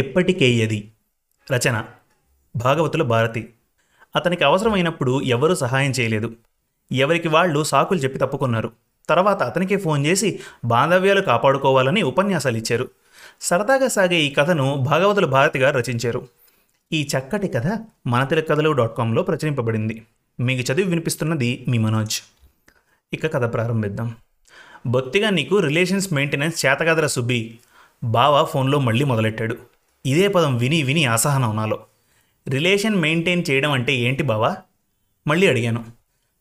ఎప్పటికేయది. రచన భాగవతుల భారతి. అతనికి అవసరమైనప్పుడు ఎవరూ సహాయం చేయలేదు. ఎవరికి వాళ్ళు సాకులు చెప్పి తప్పుకున్నారు. తర్వాత అతనికే ఫోన్ చేసి బాంధవ్యాలు కాపాడుకోవాలని ఉపన్యాసాలు ఇచ్చారు. సరదాగా సాగే ఈ కథను భాగవతుల భారతి గారు రచించారు. ఈ చక్కటి కథ మనతెలుకథలు.com లో ప్రచురింపబడింది. మీకు చదివి వినిపిస్తున్నది మీ మనోజ్. ఇక కథ ప్రారంభిద్దాం. బొత్తిగా నీకు రిలేషన్స్ మెయింటెనెన్స్ చేతగాదరా సుబ్బి, బావ ఫోన్లో మళ్ళీ మొదలెట్టాడు. ఇదే పదం విని విని అసహనం నాలో. రిలేషన్ మెయింటైన్ చేయడం అంటే ఏంటి బావా మళ్ళీ అడిగాను.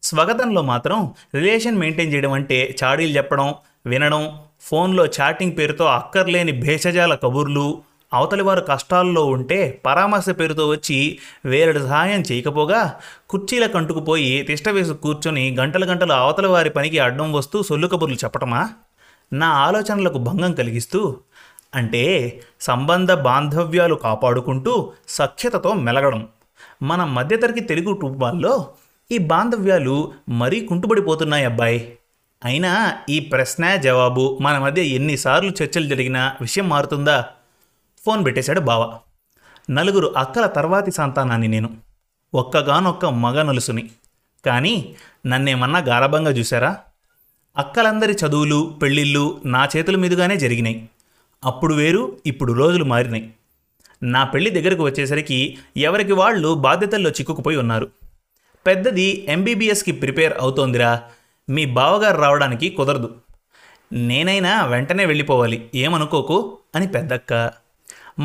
స్వాగతంలో మాత్రం రిలేషన్ మెయింటైన్ చేయడం అంటే చాడీలు చెప్పడం, వినడం, ఫోన్లో చాటింగ్ పేరుతో అక్కర్లేని భేషజాల కబుర్లు, అవతలి వారు కష్టాల్లో ఉంటే పరామర్శ పేరుతో వచ్చి వేరే సహాయం చేయకపోగా కుర్చీలకు అంటుకుపోయి తిష్టవేసి కూర్చొని గంటల గంటలు అవతలి వారి పనికి అడ్డం వస్తూ సొల్లు కబుర్లు చెప్పటమా? నా ఆలోచనలకు భంగం కలిగిస్తూ, అంటే సంబంధ బాంధవ్యాలు కాపాడుకుంటూ సఖ్యతతో మెలగడం. మన మధ్యతరగతి తెలుగు కుటుంబాల్లో ఈ బాంధవ్యాలు మరీ కుంటుపడిపోతున్నాయి అబ్బాయి. అయినా ఈ ప్రశ్న జవాబు మన మధ్య ఎన్నిసార్లు చర్చలు జరిగినా విషయం మారుతుందా? ఫోన్ పెట్టేశాడు బావ. నలుగురు అక్కల తర్వాతి సంతానాన్ని నేను, ఒక్కగానొక్క మగ నలుసుని. కానీ నన్నేమన్నా గారాభంగా చూశారా? అక్కలందరి చదువులు, పెళ్ళిళ్ళు నా చేతుల మీదుగానే జరిగినాయి. అప్పుడు వేరు, ఇప్పుడు రోజులు మారినాయి. నా పెళ్లి దగ్గరకు వచ్చేసరికి ఎవరికి వాళ్ళు బాధ్యతల్లో చిక్కుకుపోయి ఉన్నారు. పెద్దది MBBSకి ప్రిపేర్ అవుతోందిరా, మీ బావగారు రావడానికి కుదరదు, నేనైనా వెంటనే వెళ్ళిపోవాలి, ఏమనుకోకు అని పెద్దక్క.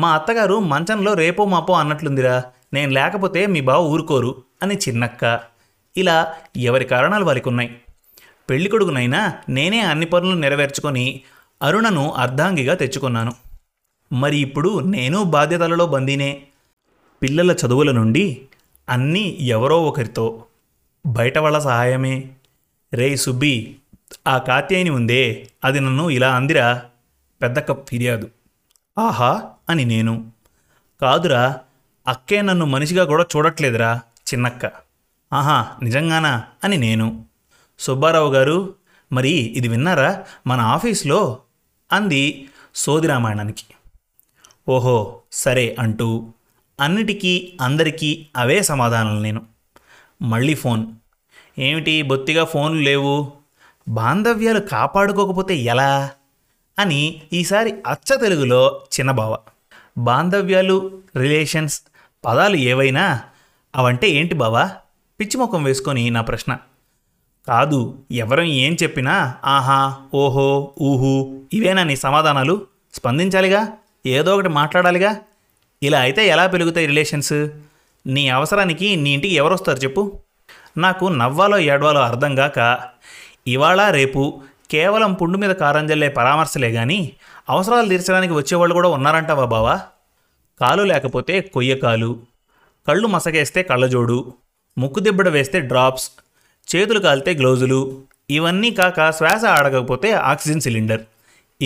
మా అత్తగారు మంచంలో రేపో మాపో అన్నట్లుందిరా, నేను లేకపోతే మీ బావ ఊరుకోరు అని చిన్నక్క. ఇలా ఎవరి కారణాలు వారికి ఉన్నాయి. పెళ్ళికొడుకునైనా నేనే అన్ని పనులు నెరవేర్చుకొని అరుణను అర్ధాంగిగా తెచ్చుకున్నాను. మరి ఇప్పుడు నేను బాధ్యతలలో బందీనే. పిల్లల చదువుల నుండి అన్నీ ఎవరో ఒకరితో, బయట వాళ్ళ సహాయమే. రే సుబ్బి, ఆ కాత్యాయిని ఉందే, అది నన్ను ఇలా అందిరా, పెద్దక్క ఫిర్యాదు. ఆహా అని నేను. కాదురా, అక్కే నన్ను మనిషిగా కూడా చూడట్లేదురా చిన్నక్క. ఆహా నిజంగానా అని నేను. సుబ్బారావు గారు, మరి ఇది విన్నారా మన ఆఫీస్లో అంది సోది రామాయణానికి. ఓహో సరే అంటూ అన్నిటికీ అందరికీ అవే సమాధానాలు నేను. మళ్ళీ ఫోన్. ఏమిటి బొత్తిగా ఫోన్లు లేవు, బాంధవ్యాలు కాపాడుకోకపోతే ఎలా అని ఈసారి అచ్చ తెలుగులో చిన్నబావ. బాంధవ్యాలు, రిలేషన్స్ పదాలు ఏవైనా అవంటే ఏంటి బావా పిచ్చిముఖం వేసుకొని నా ప్రశ్న. కాదు, ఎవరం ఏం చెప్పినా ఆహా, ఓహో, ఊహు ఇవేనా నీ సమాధానాలు? స్పందించాలిగా, ఏదో ఒకటి మాట్లాడాలిగా. ఇలా అయితే ఎలా పెరుగుతాయి రిలేషన్స్? నీ అవసరానికి నీ ఇంటికి ఎవరొస్తారు చెప్పు. నాకు నవ్వాలో ఏడవాలో అర్థం కాక ఇవాళ రేపు కేవలం పుండు మీద కారంజల్లే పరామర్శలే కానీ అవసరాలు తీర్చడానికి వచ్చేవాళ్ళు కూడా ఉన్నారంటావా బావా? కాలు లేకపోతే కొయ్యకాలు, కళ్ళు మసకేస్తే కళ్ళజోడు, ముక్కు దిబ్బడ వేస్తే డ్రాప్స్, చేతులు కాలితే గ్లౌజులు, ఇవన్నీ కాక శ్వాస ఆడకపోతే ఆక్సిజన్ సిలిండర్.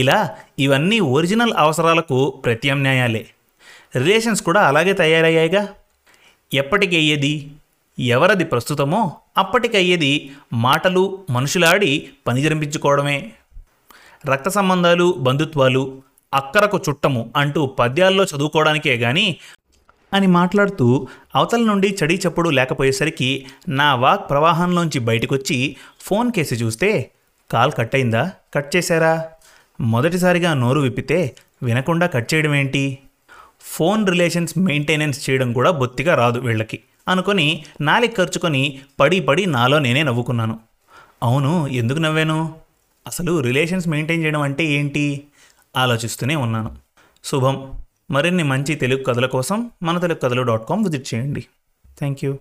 ఇలా ఇవన్నీ ఒరిజినల్ అవసరాలకు ప్రత్యామ్నాయాలే. రిలేషన్స్ కూడా అలాగే తయారయ్యాయిగా. ఎప్పటికయ్యేది ఎవరది ప్రస్తుతమో అప్పటికయ్యేది మాటలు, మనుషులాడి పని జరిపించుకోవడమే. రక్త సంబంధాలు, బంధుత్వాలు, అక్కరకు చుట్టము అంటూ పద్యాల్లో చదువుకోవడానికే గాని అని మాట్లాడుతూ అవతల నుండి చడీ చప్పుడు లేకపోయేసరికి నా వాక్ ప్రవాహంలోంచి బయటకొచ్చి ఫోన్ కేసి చూస్తే కాల్ కట్ అయిందా, కట్ చేశారా? మొదటిసారిగా నోరు విప్పితే వినకుండా కట్ చేయడం ఏంటి? ఫోన్ రిలేషన్స్ మెయింటెనెన్స్ చేయడం కూడా బొత్తిగా రాదు వీళ్ళకి అనుకొని నాలిక ఖర్చుకొని పడి పడి నాలో నేనే నవ్వుకున్నాను. అవును, ఎందుకు నవ్వాను? అసలు రిలేషన్స్ మెయింటైన్ చేయడం అంటే ఏంటి ఆలోచిస్తూనే ఉన్నాను. శుభం. మరిన్ని మంచి తెలుగు కథల కోసం మనతెలుగుకథలు.com విజిట్ చేయండి. Thank you.